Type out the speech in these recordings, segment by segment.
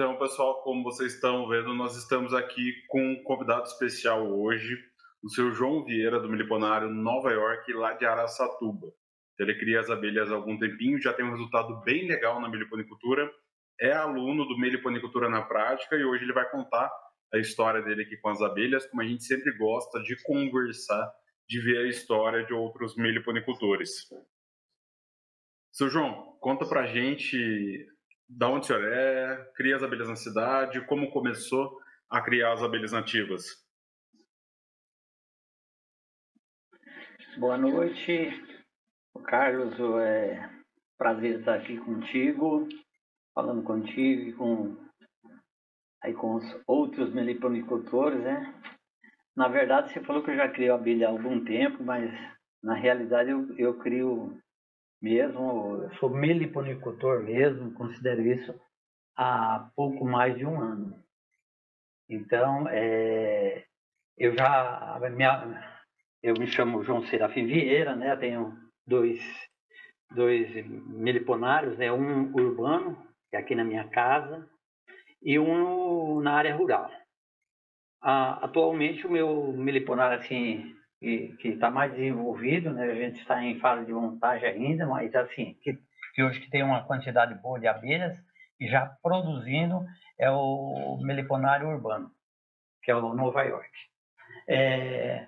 então, pessoal, como vocês estão vendo, nós estamos aqui com um convidado especial hoje, o seu João Vieira, do Meliponário Nova York, lá de Araçatuba. Ele cria as abelhas há algum tempinho, já tem um resultado bem legal na meliponicultura, é aluno do Meliponicultura na Prática e hoje ele vai contar a história dele aqui com as abelhas, como a gente sempre gosta de conversar, de ver a história de outros meliponicultores. Seu João, conta pra gente da onde o senhor é, cria as abelhas na cidade, como começou a criar as abelhas nativas. Boa noite, Carlos, é prazer estar aqui contigo, falando contigo e com os outros meliponicultores, né? Na verdade, você falou que eu já crio abelha há algum tempo, mas na realidade eu crio mesmo, eu sou meliponicultor mesmo, considero isso há pouco mais de um ano. Então, eu me chamo João Serafim Vieira, né? Tenho dois meliponários, né? Um urbano, que é aqui na minha casa, e um na área rural. Atualmente, o meu meliponário assim, que está mais desenvolvido, né? A gente está em fase de montagem ainda, mas assim, que hoje tem uma quantidade boa de abelhas e já produzindo, é o meliponário urbano, que é o Nova York.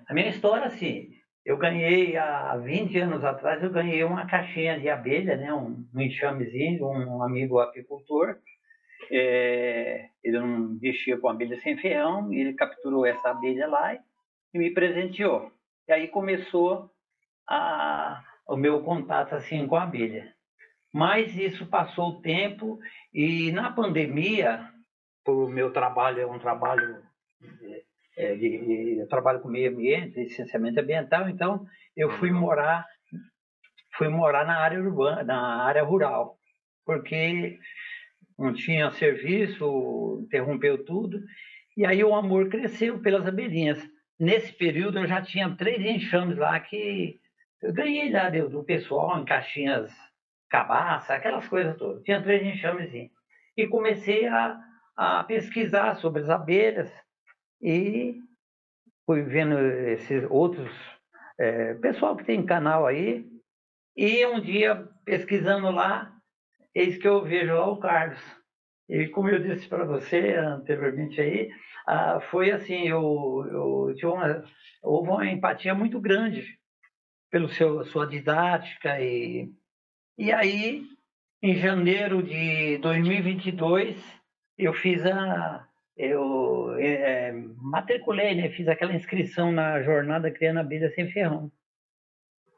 A minha história, assim, eu ganhei há 20 anos atrás, eu ganhei uma caixinha de abelha, né, um enxamezinho, um amigo apicultor, ele não mexia com abelha sem ferrão, ele capturou essa abelha lá e me presenteou. E aí começou o meu contato, assim, com a abelha. Mas isso passou o tempo e na pandemia, o meu trabalho é um trabalho... eu trabalho com meio ambiente, licenciamento ambiental, então eu fui morar na área urbana, na área rural, porque não tinha serviço, interrompeu tudo, e aí o amor cresceu pelas abelhinhas. Nesse período eu já tinha 3 enxames lá que eu ganhei lá do pessoal em caixinhas, cabaça, aquelas coisas todas. Tinha 3 enxamezinhos. E comecei a pesquisar sobre as abelhas, e fui vendo esses outros, pessoal que tem canal aí, e um dia pesquisando lá, eis que eu vejo lá o Carlos. E como eu disse para você anteriormente aí, foi assim, houve uma empatia muito grande pela sua didática. E aí, em janeiro de 2022, eu fiz matriculei, né? Fiz aquela inscrição na jornada Criando a Bíblia Sem Ferrão.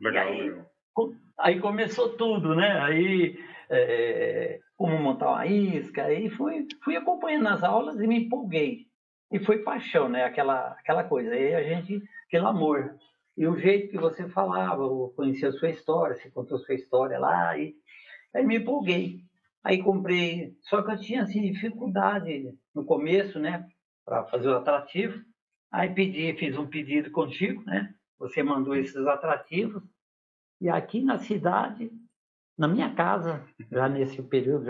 Legal, aí começou tudo, né? Aí, como montar uma isca, aí fui acompanhando as aulas e me empolguei. E foi paixão, né? Aquela coisa. Aí a gente, pelo amor. E o jeito que você falava, eu conhecia a sua história, você contou a sua história lá, e aí me empolguei. Aí comprei, só que eu tinha assim, dificuldade no começo, né, para fazer o atrativo. Aí fiz um pedido contigo, né, você mandou esses atrativos. E aqui na cidade, na minha casa, já nesse período,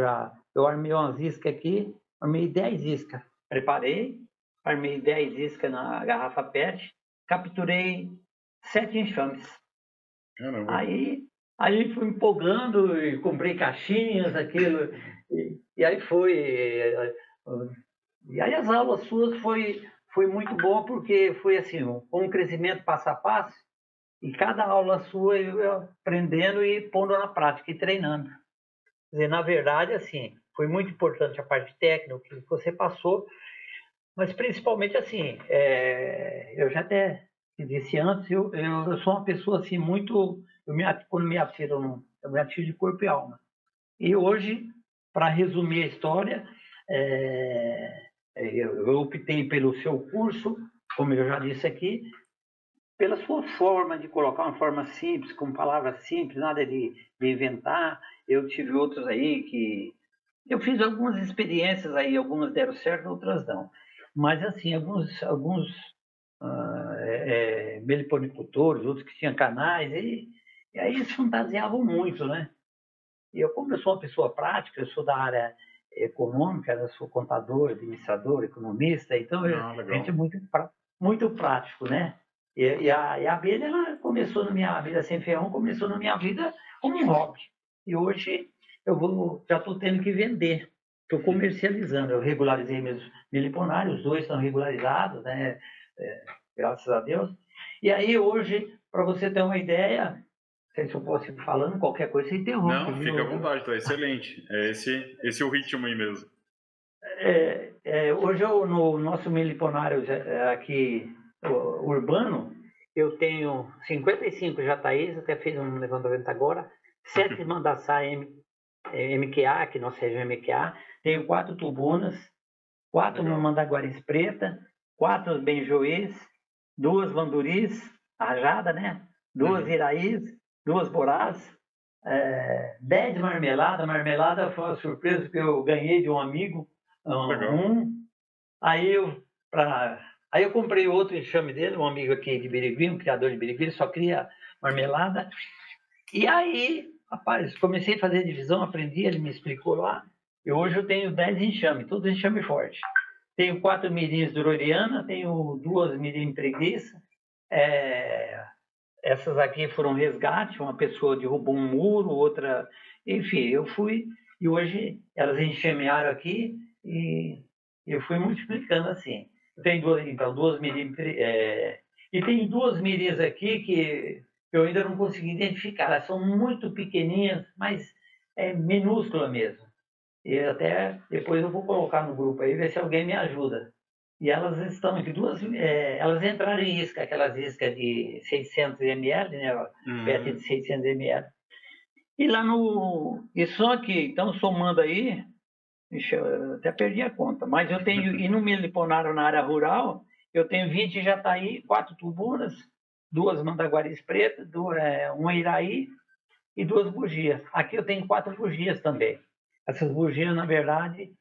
eu armei umas iscas aqui, armei 10 iscas. Preparei, armei 10 iscas na garrafa PET, capturei 7 enxames. Caramba. Aí fui empolgando e comprei caixinhas, aquilo, e aí foi. E aí as aulas suas foi muito boa, porque foi assim, um crescimento passo a passo, e cada aula sua eu ia aprendendo e pondo na prática e treinando. Quer dizer, na verdade, assim, foi muito importante a parte técnica, o que você passou, mas principalmente assim, eu já até disse antes, eu sou uma pessoa assim muito... eu me atiro de corpo e alma. E hoje, para resumir a história, eu optei pelo seu curso, como eu já disse aqui, pela sua forma de colocar, uma forma simples, com palavras simples, nada de inventar. Eu tive outros aí que... Eu fiz algumas experiências aí, algumas deram certo, outras não. Mas, assim, alguns meliponicultores, outros que tinham canais, e aí eles fantasiavam muito, né? E eu, como eu sou uma pessoa prática, eu sou da área econômica, eu sou contador, administrador, economista, então a gente é muito prático, né? E a abelha, ela começou na minha vida sem ferrão, começou na minha vida como um hobby. E hoje eu já estou tendo que vender, estou comercializando. Eu regularizei meus meliponários, os dois estão regularizados, né? Graças a Deus. E aí hoje, para você ter uma ideia, se eu posso ir falando qualquer coisa, você interrompe. Não, viu? Fica à vontade, está excelente. Esse é o ritmo aí mesmo. Hoje, no nosso meliponário aqui, urbano, eu tenho 55 jataís, até fiz um levantamento agora, 7 mandaçaia MQA, que nossa região é MQA, tenho 4 tubunas, 4 mandaguaris preta, 4 benjoís, 2 manduris rajada, né? 2 iraís, 2 borás, 10 marmelada. Marmelada foi uma surpresa que eu ganhei de um amigo. Aí eu comprei outro enxame dele, um amigo aqui de Birigui, um criador de Birigui, só cria marmelada. E aí, rapaz, comecei a fazer divisão, aprendi, ele me explicou lá. E hoje eu tenho 10 enxames, todos enxame forte. Tenho 4 mirins do Roriana, tenho 2 mirins preguiça. Essas aqui foram resgate, uma pessoa derrubou um muro, outra... Enfim, eu fui e hoje elas enxamearam aqui e eu fui multiplicando assim. Tem duas mirim, e tem 2 miris aqui que eu ainda não consegui identificar. Elas são muito pequenininhas, mas é minúscula mesmo. E até depois eu vou colocar no grupo aí, ver se alguém me ajuda. E elas estão aqui, elas entraram em isca, aquelas iscas de 600 ml, né? Perto de 600 ml. E lá no... E só aqui, então somando aí... Eu até perdi a conta, mas eu tenho, e no meliponário na área rural, eu tenho 20 jataí, 4 tubunas, 2 mandaguaris pretas, 1 iraí e 2 bugias. Aqui eu tenho 4 bugias também. Essas bugias, na verdade,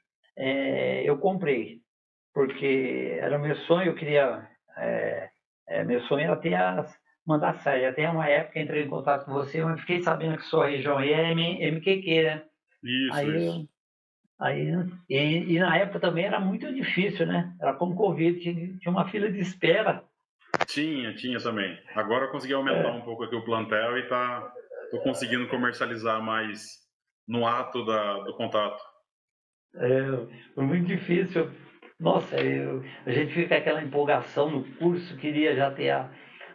eu comprei, porque era meu sonho, eu queria, meu sonho era ter as mandaçaia. Até uma época entrei em contato com você, mas fiquei sabendo que sua região é MQQ, né? Isso. E na época também era muito difícil, né? Era como Covid, tinha uma fila de espera. Tinha também. Agora eu consegui aumentar um pouco aqui o plantel e tô conseguindo comercializar mais no ato do contato. Foi muito difícil. Nossa, a gente fica com aquela empolgação no curso, queria já ter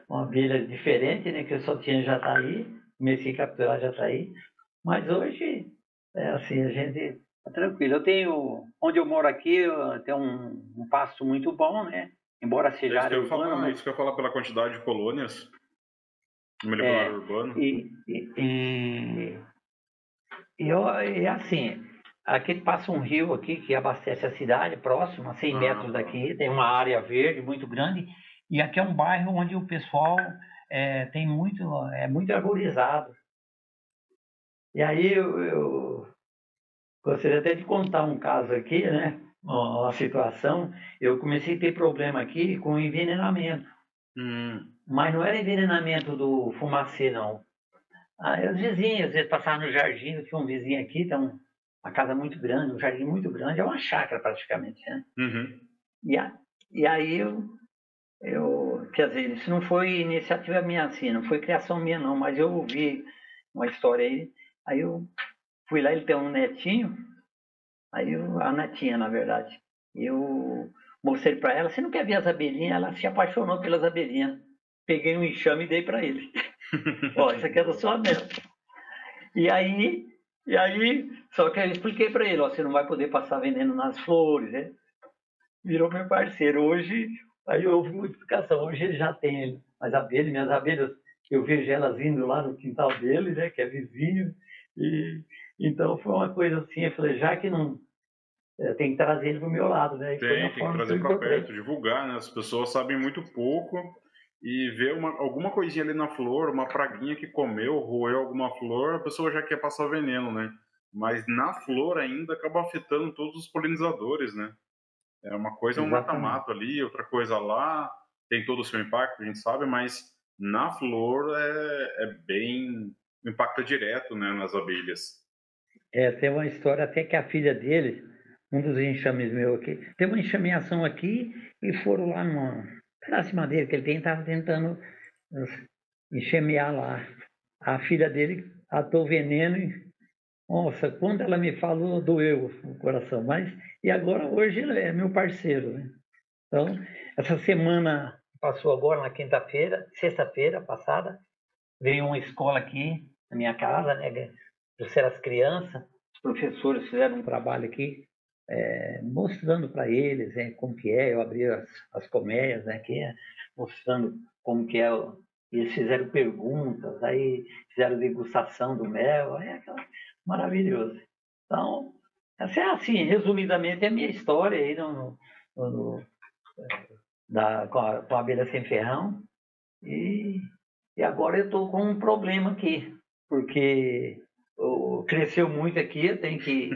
uma abelha diferente, né? Que eu só tinha Jataí, comecei a capturar Jataí. Mas hoje, assim, a gente... Tranquilo, onde eu moro aqui, tem um pasto muito bom, né? Embora seja área urbana, isso que eu falo pela quantidade de colônias no meliponicultor urbano. E assim, aqui passa um rio aqui que abastece a cidade, próximo, a 100 metros daqui, tem uma área verde muito grande. E aqui é um bairro onde o pessoal muito arborizado. E aí gostaria até de contar um caso aqui, né? Uma situação. Eu comecei a ter problema aqui com envenenamento. Mas não era envenenamento do fumacê, não. Os vizinhos, às vezes, passavam no jardim. Eu tinha um vizinho aqui, então, uma casa muito grande, um jardim muito grande. É uma chácara, praticamente, né? E aí, quer dizer, isso não foi iniciativa minha, assim. Não foi criação minha, não. Mas eu ouvi uma história aí. Aí eu... Fui lá, ele tem um netinho, a netinha, na verdade. Eu mostrei para ela, você não quer ver as abelhinhas? Ela se apaixonou pelas abelhinhas. Peguei um enxame e dei para ele. Ó, isso aqui é da sua abelha. E aí, só que eu expliquei para ele, você não vai poder passar vendendo nas flores, né? Virou meu parceiro. Hoje, aí houve multiplicação. Hoje ele já tem, mas minhas abelhas, eu vejo elas indo lá no quintal dele, né? Que é vizinho. Então foi uma coisa assim, eu falei, já que não... Tem que trazer ele pro meu lado, né? Tem que trazer para perto, divulgar, né? As pessoas sabem muito pouco e vê alguma coisinha ali na flor, uma praguinha que comeu, roeu alguma flor, a pessoa já quer passar veneno, né? Mas na flor ainda acaba afetando todos os polinizadores, né? Uma coisa é um mata-mato ali, outra coisa lá, tem todo o seu impacto, a gente sabe, mas na flor é bem... impacta direto, né, nas abelhas. Tem uma história até que a filha dele, um dos enxames meu aqui, tem uma enxameação aqui e foram lá num pedaço de madeira que ele tem, estava tentando enxamear lá. A filha dele atou o veneno e, nossa, quando ela me falou, doeu o coração. Mas, e agora, hoje, ele é meu parceiro, né? Então, essa semana passou agora, na quinta-feira, sexta-feira passada, veio uma escola aqui na minha casa, né? Trouxeram as crianças, os professores fizeram um trabalho aqui, mostrando para eles, né, como que é. Eu abri as colmeias, né, que é, mostrando como que é. Eles fizeram perguntas, aí fizeram degustação do mel, é aquela... maravilhoso. Então, assim, resumidamente, é a minha história aí com a abelha sem ferrão. E agora eu estou com um problema aqui, porque cresceu muito aqui, eu tenho que...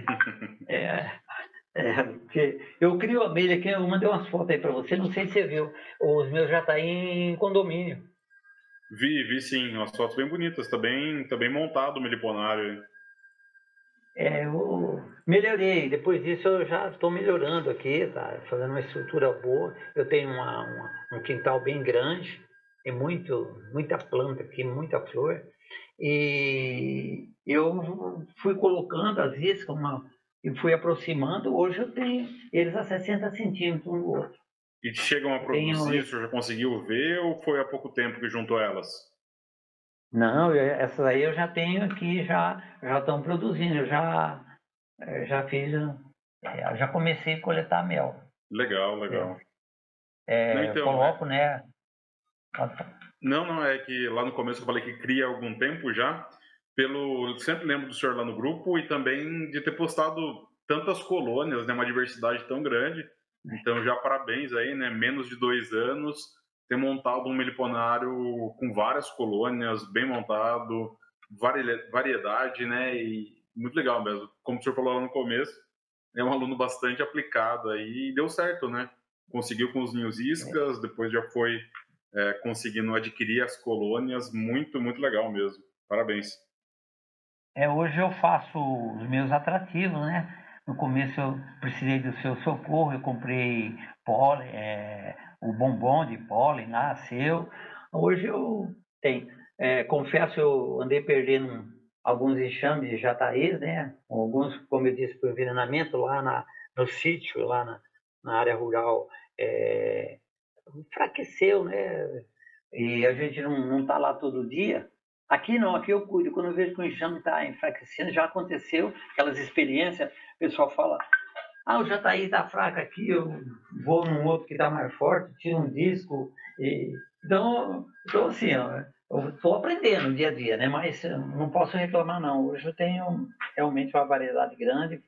eu crio abelha aqui, eu mandei umas fotos aí para você, não sei se você viu, os meus Jataí em condomínio. Vi sim, umas fotos bem bonitas, tá bem montado o meliponário. Eu melhorei, depois disso eu já estou melhorando aqui, tá? Fazendo uma estrutura boa. Eu tenho um quintal bem grande, tem muita planta aqui, muita flor. E eu fui colocando as iscas e fui aproximando. Hoje eu tenho eles a 60 centímetros um do outro. E chegam a produzir, o senhor já conseguiu ver ou foi há pouco tempo que juntou elas? Não, essas aí eu já tenho aqui, já estão produzindo, eu já comecei a coletar mel. Legal. Então, coloco, né? Não, é que lá no começo eu falei que cria há algum tempo já, eu sempre lembro do senhor lá no grupo e também de ter postado tantas colônias, né? Uma diversidade tão grande, então já parabéns aí, né? Menos de 2 anos... ter montado um meliponário com várias colônias, bem montado, variedade, né? E muito legal mesmo. Como o senhor falou lá no começo, é um aluno bastante aplicado aí e deu certo, né? Conseguiu com os ninhos iscas, depois já foi conseguindo adquirir as colônias, muito legal mesmo. Parabéns. Hoje eu faço os meus atrativos, né? No começo eu precisei do seu socorro, eu comprei pólen, o bombom de pólen nasceu. Hoje eu tenho, confesso, eu andei perdendo alguns enxames de jataís, né? Alguns, como eu disse, por envenenamento lá no sítio, lá na área rural, enfraqueceu, né? E a gente não tá lá todo dia. Aqui não, aqui eu cuido. Quando eu vejo que o enxame está enfraquecendo, já aconteceu aquelas experiências, o pessoal fala, o Jataí está fraco aqui, eu vou num outro que está mais forte, tiro um disco. Então, assim, eu estou aprendendo dia a dia, né? Mas não posso reclamar, não. Hoje eu tenho realmente uma variedade grande.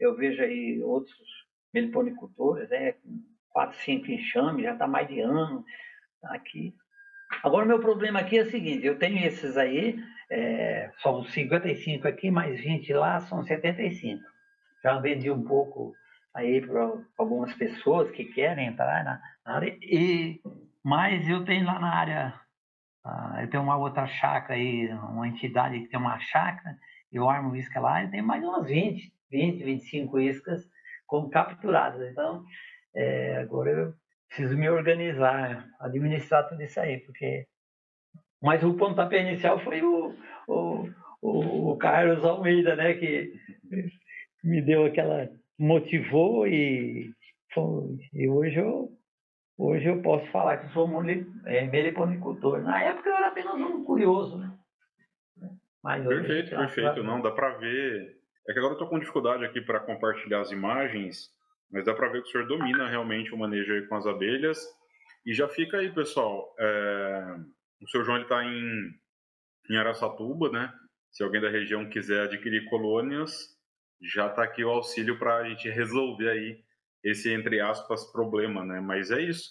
Eu vejo aí outros meliponicultores, né? 4, 5 enxames, já está mais de ano aqui. Agora, o meu problema aqui é o seguinte, eu tenho esses aí, são 55 aqui, mais 20 lá, são 75. Já vendi um pouco aí para algumas pessoas que querem entrar na área, mas eu tenho lá na área, eu tenho uma outra chácara aí, uma entidade que tem uma chácara, eu armo isca lá e tenho mais umas 25 iscas como capturadas. Então, agora eu... preciso me organizar, administrar tudo isso aí, porque... Mas o pontapé inicial foi o Carlos Almeida, né? Que me deu aquela... motivou e hoje eu posso falar que sou meliponicultor. Na época eu era apenas um curioso, né? Mas perfeito. Não, dá para ver... É que agora eu tô com dificuldade aqui para compartilhar as imagens... Mas dá para ver que o senhor domina realmente o manejo aí com as abelhas. E já fica aí, pessoal. O senhor João está em Araçatuba, né? Se alguém da região quiser adquirir colônias, já está aqui o auxílio para a gente resolver aí esse, entre aspas, problema, né? Mas é isso.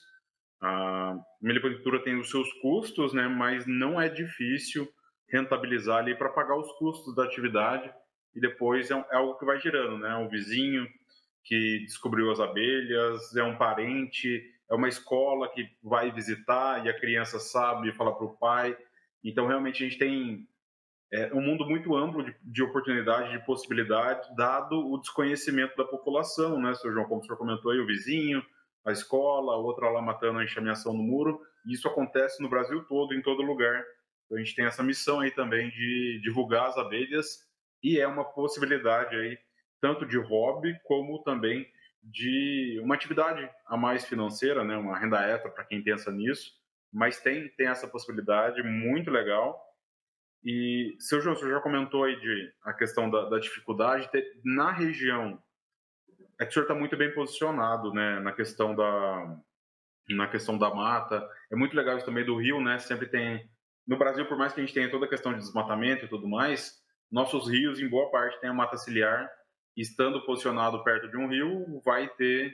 A meliponicultura tem os seus custos, né? Mas não é difícil rentabilizar ali para pagar os custos da atividade. E depois é algo que vai girando, né? O vizinho que descobriu as abelhas, é um parente, é uma escola que vai visitar e a criança sabe, fala para o pai. Então, realmente, a gente tem é um mundo muito amplo de oportunidade, de possibilidade, dado o desconhecimento da população, né, seu João? Como o senhor comentou aí, o vizinho, a escola, outra lá matando a enxameação no muro. Isso acontece no Brasil todo, em todo lugar. Então a gente tem essa missão aí também de divulgar as abelhas, e é uma possibilidade aí, tanto de hobby como também de uma atividade a mais financeira, né, uma renda extra para quem pensa nisso, mas tem essa possibilidade muito legal. E, seu João, você já comentou aí a questão da dificuldade na região. É que o senhor está muito bem posicionado, né, na questão da mata. É muito legal isso também do rio, né, sempre tem... No Brasil, por mais que a gente tenha toda a questão de desmatamento e tudo mais, nossos rios, em boa parte, tem a mata ciliar. Estando posicionado perto de um rio, vai ter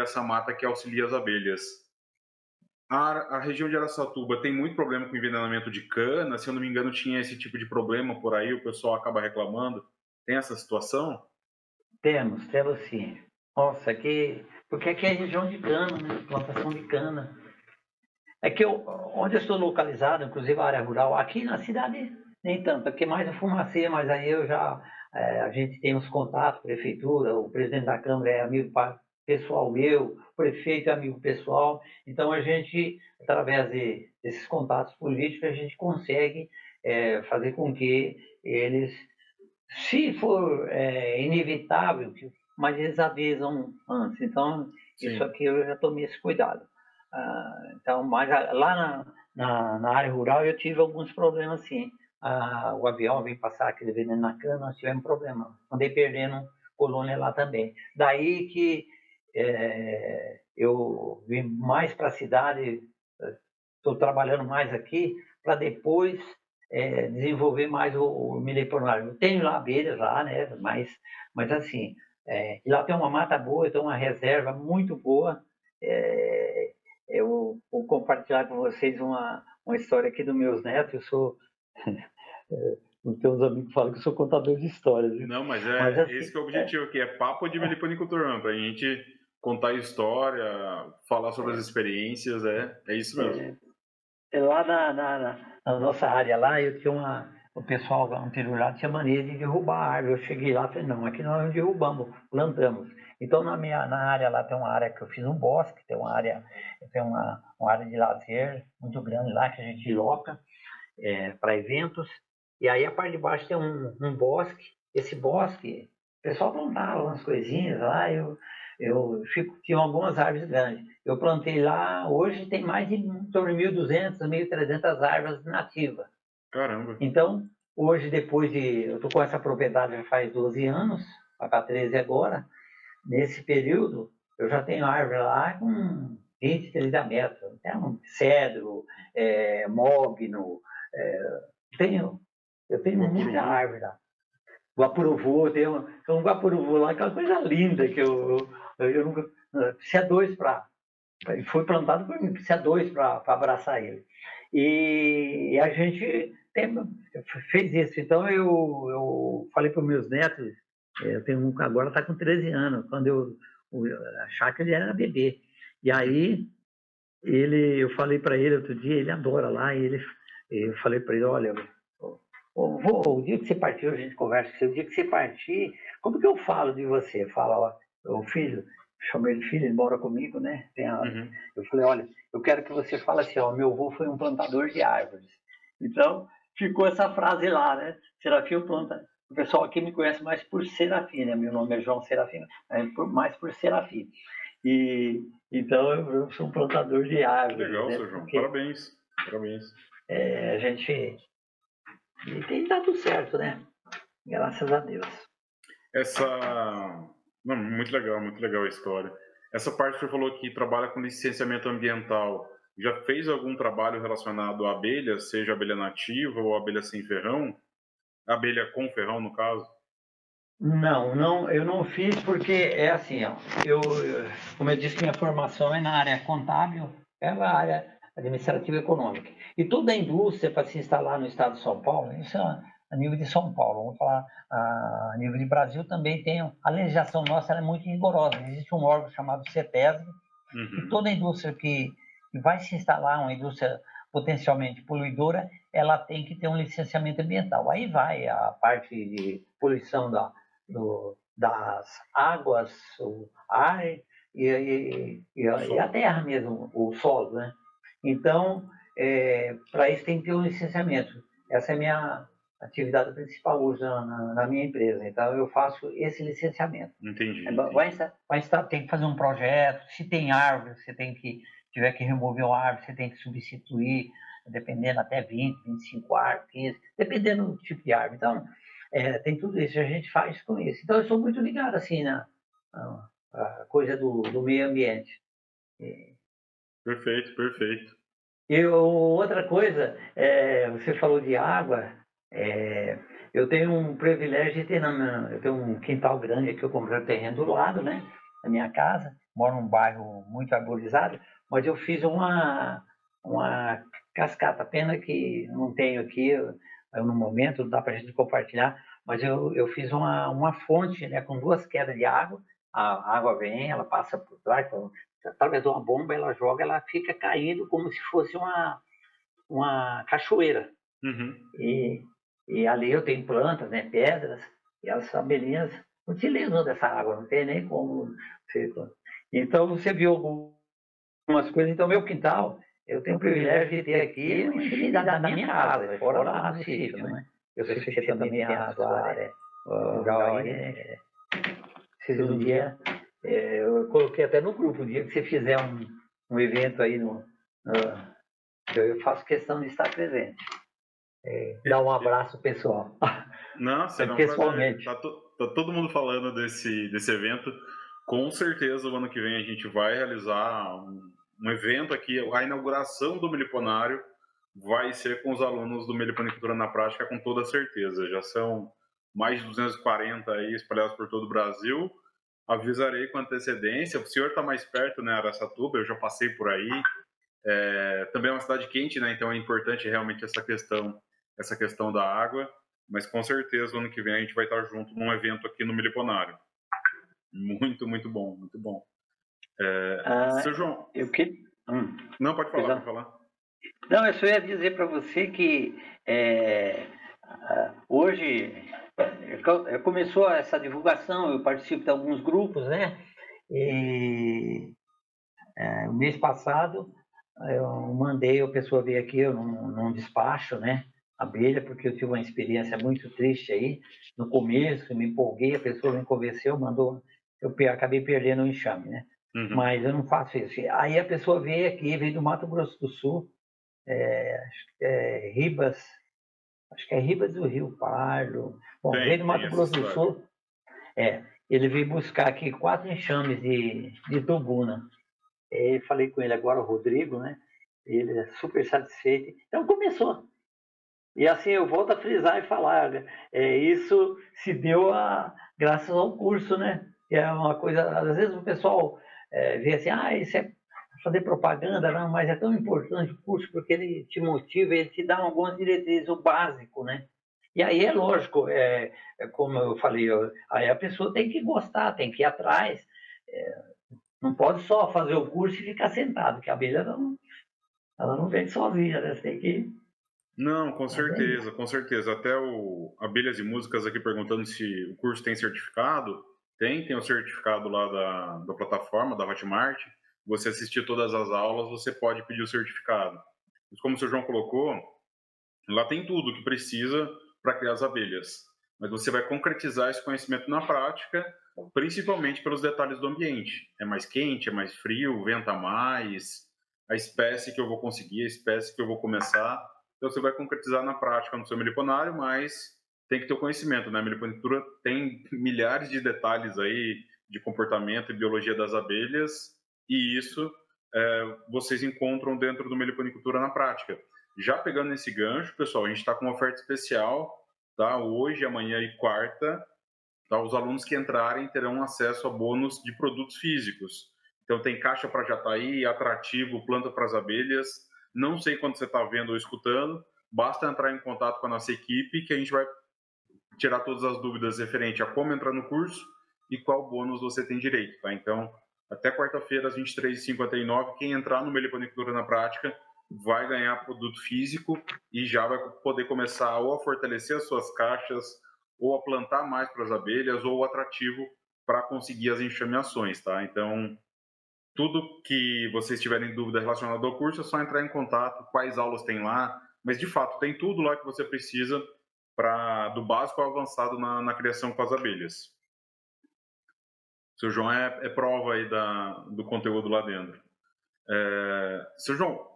essa mata que auxilia as abelhas. A região de Araçatuba tem muito problema com envenenamento de cana. Se eu não me engano, tinha esse tipo de problema por aí, o pessoal acaba reclamando. Tem essa situação? Temos sim. Nossa, porque aqui é região de cana, né? Plantação de cana. Aqui onde eu estou localizado, inclusive a área rural, aqui na cidade nem tanto, porque mais a fumaceira, mas aí a gente tem uns contatos, prefeitura, o presidente da Câmara é amigo pessoal meu, o prefeito é amigo pessoal, então a gente, através desses contatos políticos, a gente consegue fazer com que eles, se for inevitável, mas eles avisam antes, então Sim. Isso aqui eu já tomei esse cuidado. Então, mas lá na área rural eu tive alguns problemas, sim. O avião veio passar aquele veneno na cana, nós tivemos problema. Andei perdendo colônia lá também. Daí que eu vim mais para a cidade, estou trabalhando mais aqui, para depois desenvolver mais o meliponário. Eu tenho lá abelhas lá, né? Mas assim, lá tem uma mata boa, tem uma reserva muito boa. Eu vou compartilhar com vocês uma história aqui dos meus netos. Eu sou... Os teus amigos falam que eu sou contador de histórias. Viu? Não, mas assim, esse que é o objetivo aqui. É papo de meliponicultor, para a gente contar história, falar sobre as experiências. É isso mesmo. Lá na nossa área, lá, eu tinha o pessoal lá anterior lá tinha mania de derrubar a árvore. Eu cheguei lá e falei, não, aqui nós não derrubamos, plantamos. Então, na área lá tem uma área que eu fiz um bosque, tem uma área de lazer muito grande lá que a gente loca para eventos. E aí, a parte de baixo tem um bosque. Esse bosque, o pessoal plantava umas coisinhas lá, tinha algumas árvores grandes. Eu plantei lá, hoje tem mais de 1.200, 1.300 árvores nativas. Caramba! Então, hoje, depois de... Eu estou com essa propriedade já faz 12 anos, vai para 13 agora. Nesse período, eu já tenho árvore lá com 20, 30 metros. Tem um cedro, mogno, eu tenho muita árvore lá. Guapuruvô, tem um guapuruvô lá, aquela coisa linda que eu nunca... Precisa dois para... Foi plantado por mim, precisa dois para abraçar ele. E a gente fez isso. Então, eu falei para os meus netos... Eu tenho um que agora está com 13 anos, quando eu achava que ele era bebê. E aí, eu falei para ele outro dia, ele adora lá, eu falei para ele, olha, o dia que você partir, a gente conversa com você, o dia que você partir, como que eu falo de você? Fala, ó, o filho, chamei ele de filho, ele mora comigo, né? Uhum. Eu falei, olha, eu quero que você fale assim, ó, meu avô foi um plantador de árvores. Então, ficou essa frase lá, né? Serafim planta... O pessoal aqui me conhece mais por Serafim, né? Meu nome é João Serafim, mais por Serafim. E, então, eu sou um plantador de árvores. Legal, né? Seu João. Porque, parabéns. A gente... E tem dado certo, né? Graças a Deus. Não, muito legal a história. Essa parte que você falou que trabalha com licenciamento ambiental, já fez algum trabalho relacionado a abelhas, seja abelha nativa ou abelha sem ferrão? Abelha com ferrão, no caso? Não, eu não fiz porque é assim, ó, como eu disse, minha formação é na área contábil, é na área administrativa e econômica. E toda a indústria para se instalar no estado de São Paulo, isso é a nível de São Paulo, vamos falar a nível de Brasil também tem, a legislação nossa ela é muito rigorosa, existe um órgão chamado CETESB, uhum. E toda a indústria que vai se instalar, uma indústria potencialmente poluidora, ela tem que ter um licenciamento ambiental. Aí vai a parte de poluição das águas, o ar e a terra mesmo, o solo, né? Então, para isso tem que ter um licenciamento. Essa é a minha atividade principal hoje na minha empresa. Então, eu faço esse licenciamento. Entendi. Tem que fazer um projeto. Se tem árvore, você tem que... tiver que remover uma árvore, você tem que substituir, dependendo, até 20, 25 árvores, 15, dependendo do tipo de árvore. Então, tem tudo isso, a gente faz com isso. Então, eu sou muito ligado, assim, na coisa do meio ambiente. Perfeito, perfeito. E outra coisa, você falou de água, eu tenho um privilégio de ter, eu tenho um quintal grande que eu comprei o terreno do lado, né, da minha casa, moro num bairro muito arborizado, mas eu fiz uma cascata, pena que não tenho aqui, no momento não dá para a gente compartilhar, mas eu fiz uma fonte, né, com duas quedas de água, a água vem, ela passa por trás, através de uma bomba, ela joga, ela fica caindo como se fosse uma cachoeira. Uhum. E ali eu tenho plantas, né, pedras, e as abelhinhas utilizam dessa água, não tem nem como... Então, você viu algumas coisas. Então, meu quintal, eu tenho o privilégio de ter aqui uma infinidade da minha casa, fora lá no sítio, né? Eu sei que você também tem a sua área. Um dia, eu coloquei até no grupo, um dia que você fizer um evento aí, eu faço questão de estar presente. Dá um abraço, pessoal. Não, será um prazer. Pessoalmente. Tá todo mundo falando desse evento. Com certeza, o ano que vem a gente vai realizar um evento aqui, a inauguração do Meliponário vai ser com os alunos do Meliponicultura na Prática, com toda certeza. Já são mais de 240 aí espalhados por todo o Brasil. Avisarei com antecedência. O senhor está mais perto, né, Araçatuba, eu já passei por aí. Também é uma cidade quente, né, então é importante realmente essa questão da água. Mas com certeza, o ano que vem a gente vai estar junto num evento aqui no Meliponário. Muito, muito bom, muito bom. Seu João... Não, pode falar, pode falar. Não, eu só ia dizer para você que hoje começou essa divulgação, eu participo de alguns grupos, né? E o mês passado eu mandei, a pessoa veio aqui num despacho, né? Abelha, porque eu tive uma experiência muito triste aí. No começo, me empolguei, a pessoa me convenceu, mandou... Eu acabei perdendo o enxame, né? Uhum. Mas eu não faço isso. Aí a pessoa veio do Mato Grosso do Sul, acho que é Ribas do Rio Pardo. Bom, veio do Mato Grosso do Sul. Ele veio buscar aqui 4 enxames de Tubuna. Eu falei com ele agora, o Rodrigo, né? Ele é super satisfeito. Então começou. E assim, eu volto a frisar e falar, isso se deu graças ao curso, né? É uma coisa, às vezes o pessoal vê assim, isso é fazer propaganda, não, mas é tão importante o curso porque ele te motiva, ele te dá algumas diretrizes, o básico, né? E aí é lógico, como eu falei, aí a pessoa tem que gostar, tem que ir atrás, não pode só fazer o curso e ficar sentado, porque a abelha ela não vem sozinha, né? Você tem que... Não, com certeza, com certeza. Até o Abelhas e Músicas aqui perguntando se o curso tem certificado. Tem o certificado lá da plataforma, da Hotmart. Você assistir todas as aulas, você pode pedir o certificado. Como o seu João colocou, lá tem tudo que precisa para criar as abelhas. Mas você vai concretizar esse conhecimento na prática, principalmente pelos detalhes do ambiente. É mais quente, é mais frio, venta mais, a espécie que eu vou conseguir, a espécie que eu vou começar. Então você vai concretizar na prática no seu meliponário, mas... tem que ter o conhecimento, né? A meliponicultura tem milhares de detalhes aí de comportamento e biologia das abelhas, e isso vocês encontram dentro do Meliponicultura na Prática. Já pegando esse gancho, pessoal, a gente está com uma oferta especial, tá? Hoje, amanhã e quarta, tá? Os alunos que entrarem terão acesso a bônus de produtos físicos. Então tem caixa para Jataí, atrativo, planta para as abelhas, não sei quando você está vendo ou escutando, basta entrar em contato com a nossa equipe que a gente vai tirar todas as dúvidas referente a como entrar no curso e qual bônus você tem direito, tá? Então, até quarta-feira, às 23h59, quem entrar no Meliponicultura na Prática vai ganhar produto físico e já vai poder começar ou a fortalecer as suas caixas, ou a plantar mais para as abelhas, ou o atrativo para conseguir as enxameações, tá? Então, tudo que vocês tiverem dúvida relacionada ao curso, é só entrar em contato, quais aulas tem lá, mas de fato tem tudo lá que você precisa para do básico ao avançado na criação com as abelhas. Seu João é prova aí do conteúdo lá dentro. Seu João,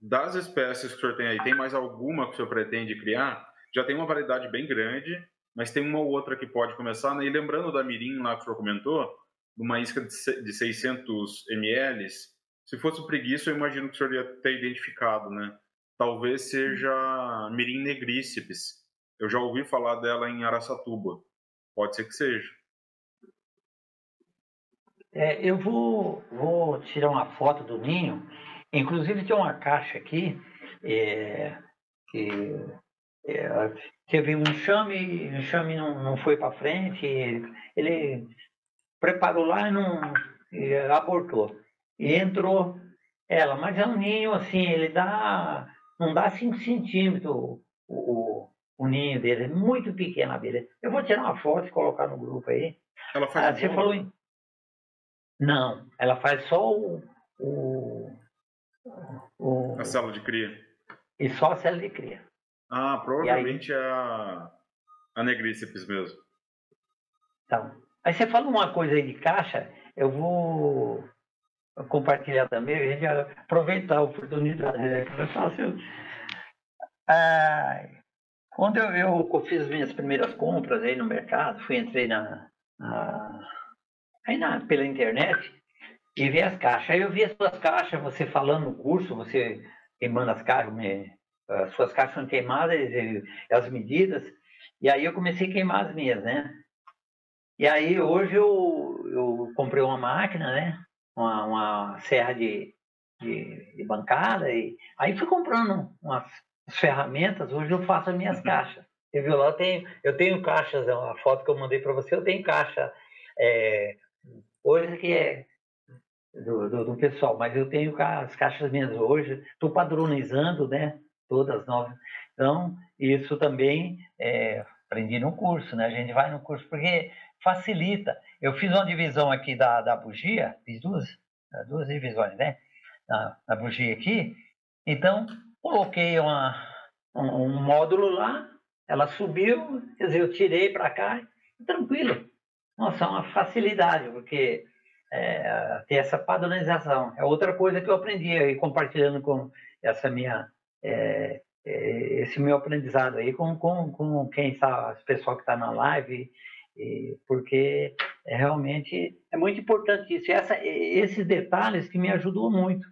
das espécies que o senhor tem aí, tem mais alguma que o senhor pretende criar? Já tem uma variedade bem grande, mas tem uma ou outra que pode começar, né? E lembrando da mirim lá que o senhor comentou, uma isca de 600 ml, se fosse o Preguiça, eu imagino que o senhor ia ter identificado, né? Talvez seja mirim Negrícipes. Eu já ouvi falar dela em Araçatuba. Pode ser que seja. Eu vou tirar uma foto do ninho. Inclusive, tem uma caixa aqui teve um enxame, o enxame não foi para frente, ele preparou lá e não abortou. E entrou ela, mas é um ninho assim, ele não dá 5 centímetros o ninho dele, é muito pequena a abelha. Eu vou tirar uma foto e colocar no grupo aí. Ela faz você falou em... Não, ela faz só a célula de cria. E só a célula de cria. Ah, provavelmente aí... é a Negrícipes mesmo. Então, aí você fala uma coisa aí de caixa, eu vou compartilhar também, a gente vai aproveitar a oportunidade. Quando eu fiz minhas primeiras compras aí no mercado, entrei pela internet e vi as caixas. Aí eu vi as suas caixas, você falando no curso, você queimando as caixas, as suas caixas são queimadas, as medidas, e aí eu comecei a queimar as minhas, né? E aí hoje eu comprei uma máquina, né? Uma serra de bancada, e aí fui comprando umas ferramentas, hoje eu faço as minhas caixas. Você viu lá, eu tenho caixas, a foto que eu mandei para você, eu tenho caixa. Hoje que é do pessoal, mas eu tenho as caixas minhas hoje, estou padronizando, né? Todas novas. Então, isso também aprendi no curso, né? A gente vai no curso porque facilita. Eu fiz uma divisão aqui da bugia, fiz duas divisões, né? Da bugia aqui. Então, coloquei um módulo lá, ela subiu, quer dizer, eu tirei para cá, tranquilo. Nossa, é uma facilidade, porque tem essa padronização. É outra coisa que eu aprendi aí, compartilhando com esse meu aprendizado aí com quem está, o pessoal que está na live, porque realmente é muito importante isso. Esses detalhes que me ajudou muito,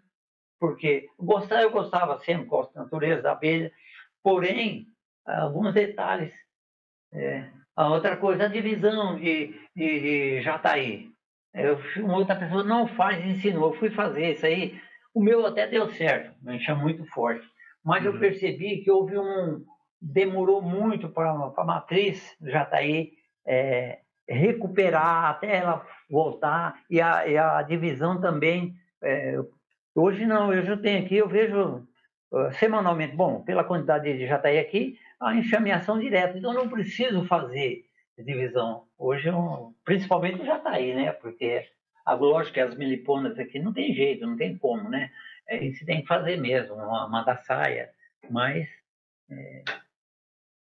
porque eu gostava sempre, gosto da natureza, da abelha, porém, alguns detalhes. A outra coisa, a divisão de Jataí. Uma outra pessoa não faz, ensinou, eu fui fazer isso aí. O meu até deu certo, me encheu muito forte. Mas eu percebi que houve demorou muito para a matriz Jataí recuperar, até ela voltar. E a divisão também. Hoje não, eu já tenho aqui, eu vejo semanalmente. Bom, pela quantidade de Jataí aqui, a enxameação direta. Então, eu não preciso fazer divisão. Hoje, principalmente, já está aí, né? Porque, lógico que as meliponas aqui não tem jeito, não tem como, né? A gente tem que fazer mesmo, uma mandaçaia, mas...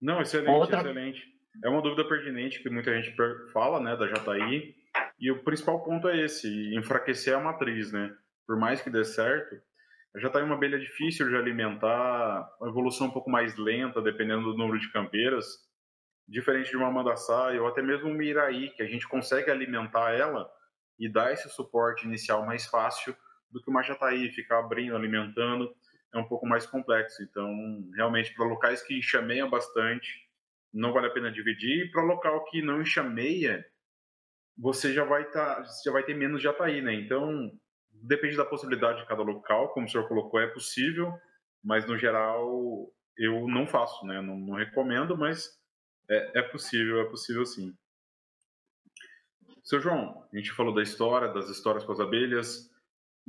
Não, excelente, excelente. É uma dúvida pertinente que muita gente fala, né, da Jataí, e o principal ponto é esse, enfraquecer a matriz, né? Por mais que dê certo, a Jataí é uma abelha difícil de alimentar, uma evolução um pouco mais lenta, dependendo do número de campeiras, diferente de uma mandaçaia ou até mesmo uma Iraí, que a gente consegue alimentar ela e dar esse suporte inicial mais fácil do que uma Jataí, ficar abrindo, alimentando, é um pouco mais complexo. Então, realmente, para locais que enxameiam bastante, não vale a pena dividir, e para local que não enxameia, você já vai ter menos Jataí, né? Então... Depende da possibilidade de cada local, como o senhor colocou, é possível, mas no geral eu não faço, né? Não recomendo, mas é possível sim. Seu João, a gente falou das histórias com as abelhas,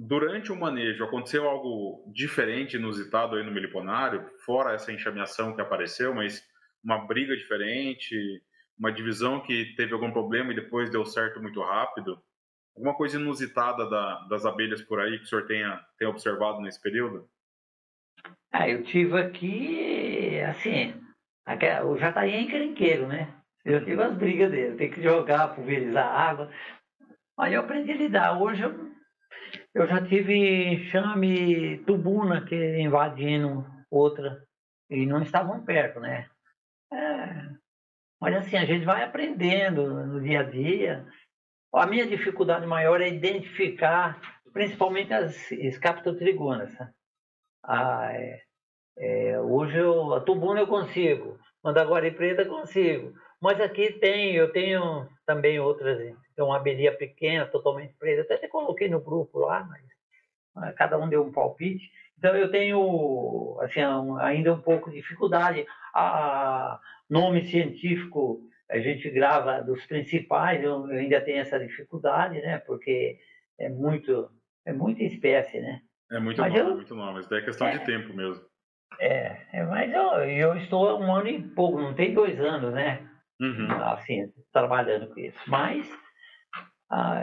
durante o manejo aconteceu algo diferente, inusitado aí no Meliponário, fora essa enxameação que apareceu, mas uma briga diferente, uma divisão que teve algum problema e depois deu certo muito rápido? Alguma coisa inusitada das abelhas por aí que o senhor tenha observado nesse período? Eu tive aqui, assim, o Jataí é encrenqueiro, né? Eu tive as brigas dele, tem que jogar, pulverizar água. Aí eu aprendi a lidar. Hoje eu já tive enxame Tubuna que invadindo outra e não estavam perto, né? Mas assim, a gente vai aprendendo no dia a dia. A minha dificuldade maior é identificar principalmente as Scaptotrigonas. Hoje a Tubuna eu consigo, Mandaguari Preta eu consigo, mas aqui eu tenho também outras, tem uma abelha pequena, totalmente preta, até coloquei no grupo lá, mas cada um deu um palpite. Então eu tenho assim, ainda um pouco de dificuldade. Nome científico a gente grava dos principais, eu ainda tenho essa dificuldade, né? Porque é muita espécie, né? É muito nome, mas daí é questão de tempo mesmo. Mas eu estou um ano e pouco, não tem 2 anos, né? Uhum. Assim, trabalhando com isso. Mas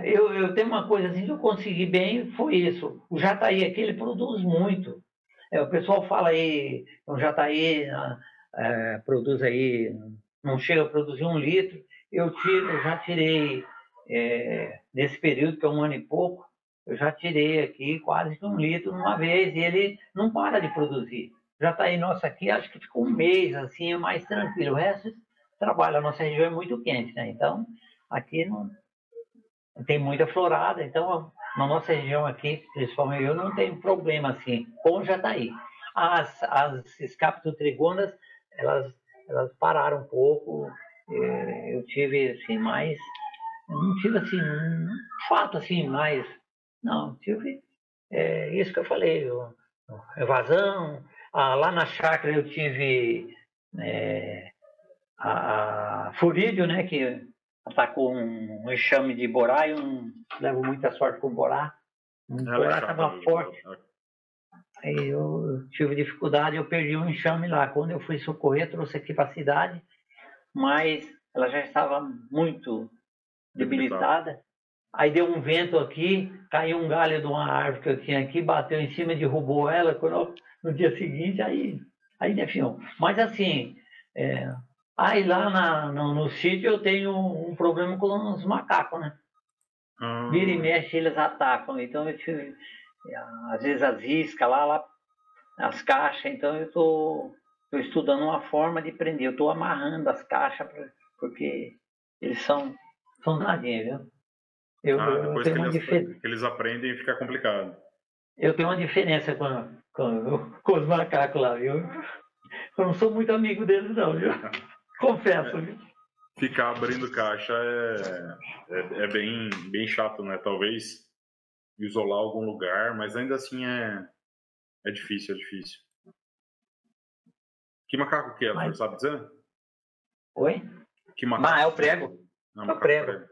eu tenho uma coisa assim que eu consegui bem, foi isso. O Jataí aqui, ele produz muito. O pessoal fala aí, o Jataí produz aí, não chega a produzir 1 litro. Eu já tirei, nesse período, que é um ano e pouco, eu já tirei aqui quase 1 litro uma vez, e ele não para de produzir. Já está aí, nossa, aqui acho que ficou um mês, assim, é mais tranquilo. O resto trabalha, a nossa região é muito quente, né? Então, aqui não tem muita florada, então na nossa região aqui, principalmente eu, não tenho problema, assim, com o Jataí. As Scaptotrigonas, elas pararam um pouco, eu tive, assim, mais, não tive, assim, um fato, assim, mais, não, tive, isso que eu falei, evasão. Lá na chácara eu tive a Furídeo, né, que atacou um enxame de Borá, e eu não levo muita sorte com o Borá. O Borá estava forte. Aí eu tive dificuldade, eu perdi um enxame lá. Quando eu fui socorrer, trouxe aqui para a cidade, mas ela já estava muito debilitada. Aí deu um vento aqui, caiu um galho de uma árvore que eu tinha aqui, bateu em cima, derrubou ela. No dia seguinte, aí né, filho? Mas assim, aí lá no sítio eu tenho um problema com os macacos, né? Vira e mexe, eles atacam. Então eu tive, às vezes, as iscas lá, as caixas. Então eu estou estudando uma forma de prender. Eu estou amarrando as caixas, porque eles são nadinhos, viu? Depois que eles aprendem, fica complicado. Eu tenho uma diferença com os macacos lá, viu? Eu não sou muito amigo deles, não, viu? Confesso, viu? Ficar abrindo caixa é bem, bem chato, né? Talvez isolar algum lugar, mas ainda assim é difícil, é difícil. Que macaco que é, você sabe dizer? Oi? Que macaco? É o prego. É o prego.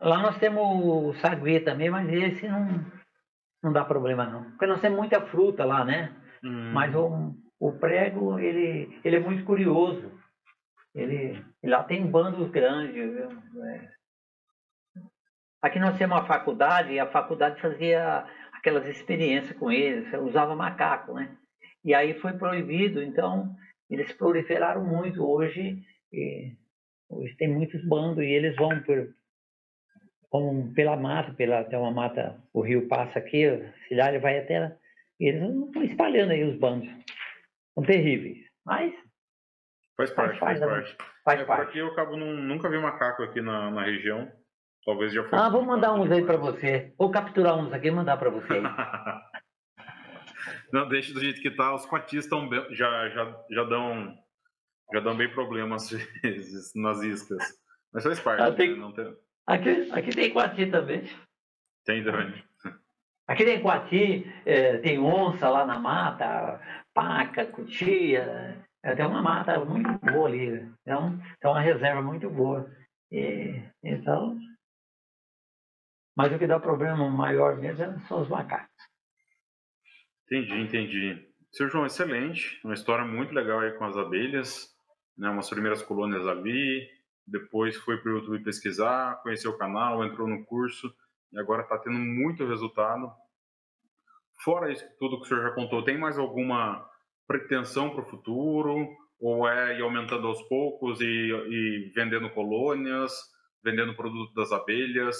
Lá nós temos o saguê também, mas esse não dá problema, não. Porque nós temos muita fruta lá, né? Mas o prego, ele é muito curioso. Ele lá tem bandos grandes. Aqui nós temos uma faculdade, e a faculdade fazia aquelas experiências com eles, usava macaco, né? E aí foi proibido, então eles proliferaram muito hoje. Hoje tem muitos bandos e eles vão pela mata, tem uma mata, o rio passa aqui, se lá ele vai até lá, e eles estão espalhando aí os bandos. São terríveis, mas faz parte. Porque eu acabo nunca vi macaco aqui na região, talvez já foi. Vou mandar uns aí para você, ou capturar uns aqui e mandar para você. Não, deixa do jeito que tá, os coatis estão já dão bem problema às vezes nas iscas, mas faz parte, né? Não tem... Aqui tem coati também. Tem também. Aqui tem coati, tem onça lá na mata, paca, cutia. Tem uma mata muito boa ali. Então, tem uma reserva muito boa. Então, Mas o que dá problema maior mesmo são os macacos. Entendi, entendi. Seu João, excelente. Uma história muito legal aí com as abelhas, né? Umas primeiras colônias ali, depois foi para o YouTube pesquisar, conheceu o canal, entrou no curso e agora está tendo muito resultado. Fora isso tudo que o senhor já contou, tem mais alguma pretensão para o futuro? Ou é ir aumentando aos poucos e vendendo colônias, vendendo produto das abelhas?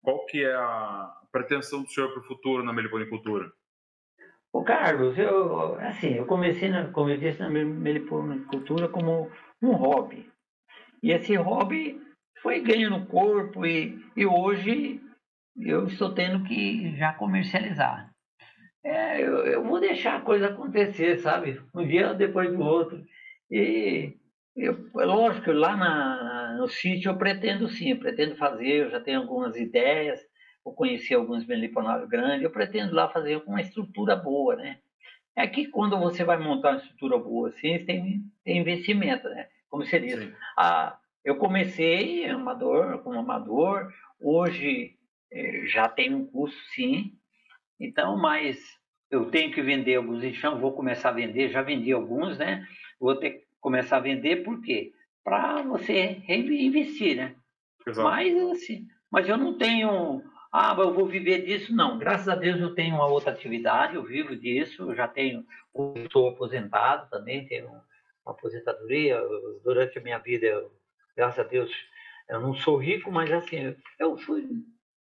Qual que é a pretensão do senhor para o futuro na meliponicultura? Ô Carlos, eu comecei, como eu disse, na meliponicultura como um hobby. E esse hobby foi ganho no corpo e hoje eu estou tendo que já comercializar. Eu vou deixar a coisa acontecer, sabe? Um dia depois do outro. E, lógico, lá no sítio eu pretendo sim, fazer, eu já tenho algumas ideias, eu conheci alguns meliponários grandes, eu pretendo lá fazer uma estrutura boa, né? É que quando você vai montar uma estrutura boa assim, tem investimento, né? Como você disse, eu comecei amador, como amador, hoje já tem um custo sim, então, mas eu tenho que vender alguns lixão, vou começar a vender, já vendi alguns, né? Vou ter que começar a vender, por quê? Para você reinvestir, né? Exato. Mas eu não tenho... Ah, eu vou viver disso? Não. Graças a Deus eu tenho uma outra atividade, eu vivo disso, eu já tenho... Estou aposentado também, tenho uma aposentadoria. Durante a minha vida, graças a Deus, eu não sou rico, mas assim, eu fui...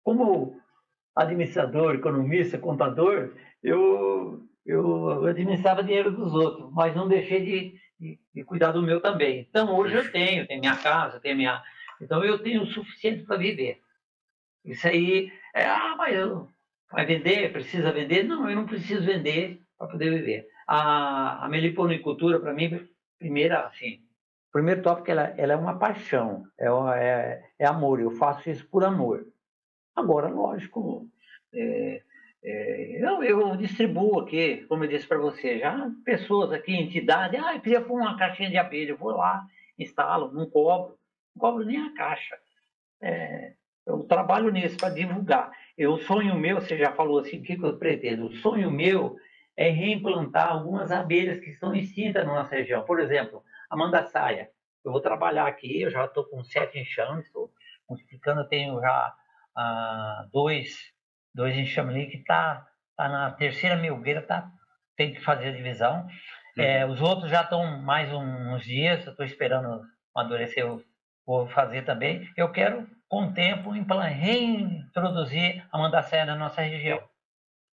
Como administrador, economista, contador, eu administrava dinheiro dos outros, mas não deixei de cuidar do meu também. Então, hoje eu tenho minha casa, Então, eu tenho o suficiente para viver. Isso aí é, vai vender, precisa vender? Não, eu não preciso vender para poder viver. A meliponicultura, para mim, primeiro tópico, ela é uma paixão, é amor, eu faço isso por amor. Agora, lógico... eu distribuo aqui, como eu disse para você, já pessoas aqui, entidade, eu queria pôr uma caixinha de abelha, eu vou lá, instalo, não cobro nem a caixa. Eu trabalho nisso para divulgar. O sonho meu, você já falou assim, o que eu pretendo? O sonho meu é reimplantar algumas abelhas que estão extintas na nossa região. Por exemplo, a mandaçaia. Eu vou trabalhar aqui, eu já estou com 7 enxames, estou multiplicando, eu tenho já 2 enxames ali que está na terceira milgueira, tem que fazer a divisão. Os outros já estão mais uns dias, eu estou esperando amadurecer, eu vou fazer também. Eu quero, com o tempo, reintroduzir a mandaçaia na nossa região.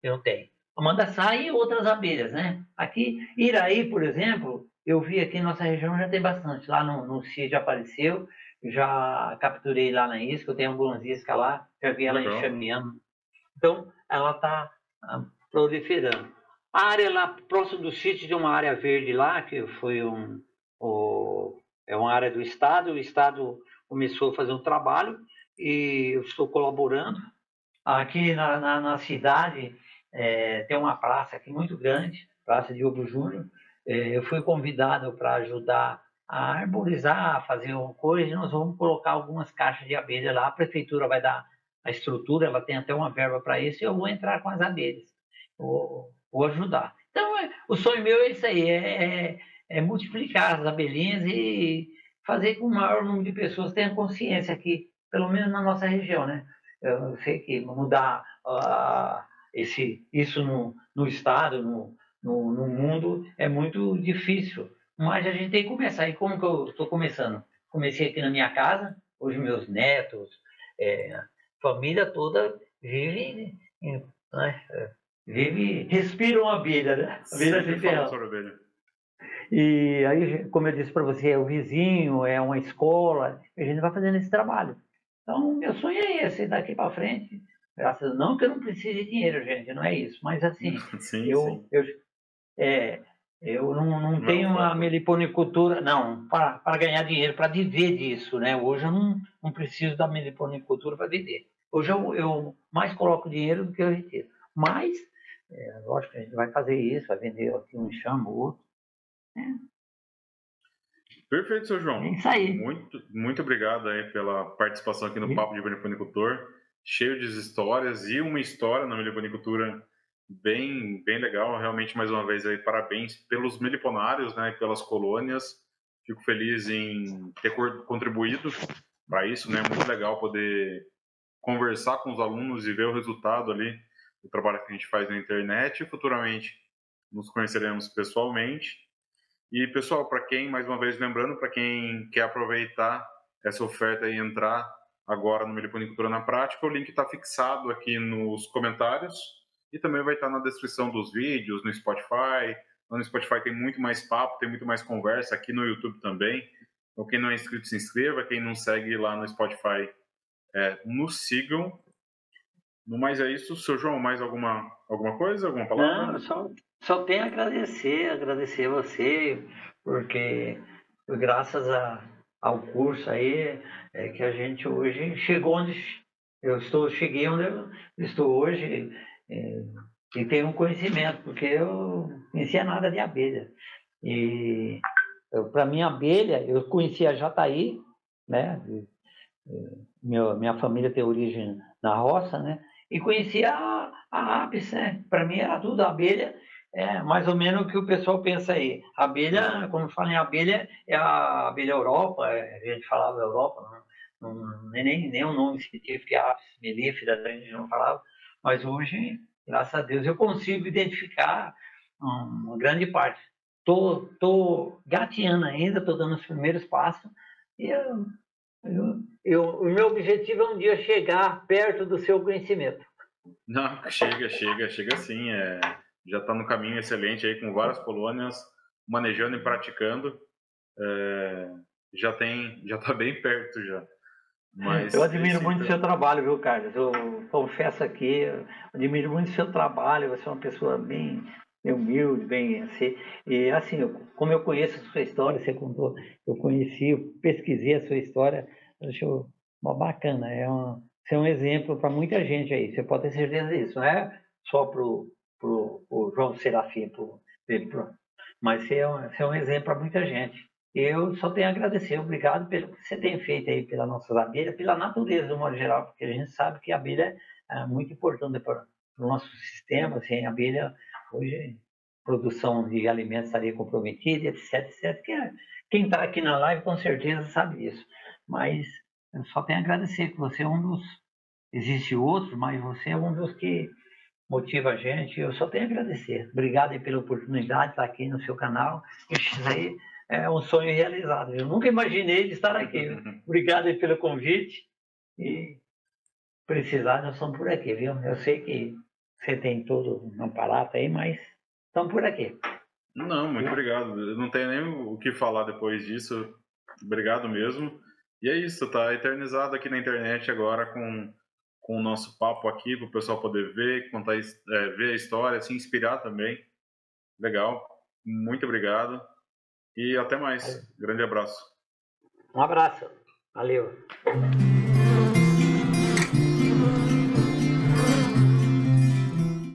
Eu tenho a mandaçaia e outras abelhas, né? Aqui, Iraí, por exemplo, eu vi aqui em nossa região já tem bastante. Lá no sítio apareceu, já capturei lá na isca, eu tenho algumas iscas lá, já vi ela enxameando. Então, ela está proliferando. A área lá, próximo do sítio, de uma área verde lá, que foi é uma área do Estado. O Estado começou a fazer um trabalho e eu estou colaborando. Aqui na cidade tem uma praça aqui muito grande, Praça de Ouro Júnior. Eu fui convidado para ajudar a arborizar, a fazer uma coisa. Nós vamos colocar algumas caixas de abelha lá. A prefeitura vai dar... A estrutura, ela tem até uma verba para isso, e eu vou entrar com as abelhas, vou ajudar. Então, o sonho meu é isso aí, é multiplicar as abelhinhas e fazer com que o maior número de pessoas tenha consciência aqui, pelo menos na nossa região, né? Eu sei que mudar isso no Estado, no mundo, é muito difícil, mas a gente tem que começar. E como que eu estou começando? Comecei aqui na minha casa, hoje meus netos... Família toda vive, respiram a abelha, né? A abelha de ferro. E aí, como eu disse para você, é o vizinho, é uma escola, a gente vai fazendo esse trabalho. Então, meu sonho é esse, daqui para frente. Graças, não que eu não precise de dinheiro, gente, não é isso. Mas assim, eu não tenho uma meliponicultura, não, para ganhar dinheiro, para viver disso, né? Hoje eu não preciso da meliponicultura para viver. Hoje eu mais coloco dinheiro do que eu retiro. Mas, lógico, a gente vai fazer isso, vai vender aqui um enxame, outro. Né? Perfeito, seu João. É isso aí. Muito obrigado aí pela participação aqui no Papo de Meliponicultor. cheio de histórias, e uma história na meliponicultura bem legal. Realmente, mais uma vez, aí, parabéns pelos meliponários, né, pelas colônias. Fico feliz em ter contribuído para isso, né? Muito legal poder conversar com os alunos e ver o resultado ali do trabalho que a gente faz na internet. Futuramente nos conheceremos pessoalmente. E, pessoal, para quem, mais uma vez lembrando, para quem quer aproveitar essa oferta e entrar agora no Meliponicultura na Prática, o link está fixado aqui nos comentários e também vai estar na descrição dos vídeos, no Spotify. No Spotify tem muito mais papo, tem muito mais conversa, aqui no YouTube também. Então, quem não é inscrito, se inscreva. Quem não segue lá no Spotify, nos sigam. No mais é isso. Seu João, mais alguma coisa? Alguma palavra? Não, só tenho a agradecer você, porque graças ao curso aí é que a gente hoje chegou onde eu estou, cheguei onde eu estou hoje. E tenho um conhecimento, porque eu não conhecia nada de abelha. E para mim, abelha, eu conhecia Jataí, né? Minha família tem origem na roça, né? E conhecia a apis, né? Para mim era tudo abelha, mais ou menos o que o pessoal pensa aí. Abelha, quando falam em abelha, é a abelha Europa, a gente falava Europa, nem o nome científico é apis mellifera, a gente não falava, mas hoje, graças a Deus, eu consigo identificar uma grande parte. Tô gateando ainda, estou dando os primeiros passos. E o meu objetivo é um dia chegar perto do seu conhecimento. Não, chega sim. Já está no caminho excelente aí, com várias colônias, manejando e praticando. Já está bem perto já. Mas eu admiro muito o seu trabalho, viu, Carlos? Eu confesso aqui, eu admiro muito o seu trabalho. Você é uma pessoa bem humilde, bem assim. E assim, como eu conheço a sua história, você contou, eu pesquisei a sua história, eu acho uma bacana. Você é um exemplo para muita gente aí, você pode ter certeza disso. Não é só para o João Serafim, mas você é um exemplo para muita gente. Eu só tenho a agradecer, obrigado pelo que você tem feito aí pelas nossas abelhas, pela natureza de um modo geral, porque a gente sabe que a abelha é muito importante para o nosso sistema, assim, a abelha hoje, produção de alimentos estaria comprometida, etc. Quem está aqui na live com certeza sabe disso, mas eu só tenho a agradecer que você é um dos, existe outros, mas você é um dos que motiva a gente, eu só tenho a agradecer. Obrigado aí pela oportunidade de estar aqui no seu canal, isso aí é um sonho realizado. Eu nunca imaginei de estar aqui. Obrigado aí pelo convite. E precisar, nós estamos por aqui, viu? Eu sei que você tem todo um aparato aí, mas estamos por aqui. Não, muito obrigado. Eu não tenho nem o que falar depois disso. Obrigado mesmo. E é isso, tá eternizado aqui na internet agora com o nosso papo aqui, para o pessoal poder ver, ver a história, se inspirar também. Legal. Muito obrigado. E até mais. Grande abraço. Um abraço. Valeu.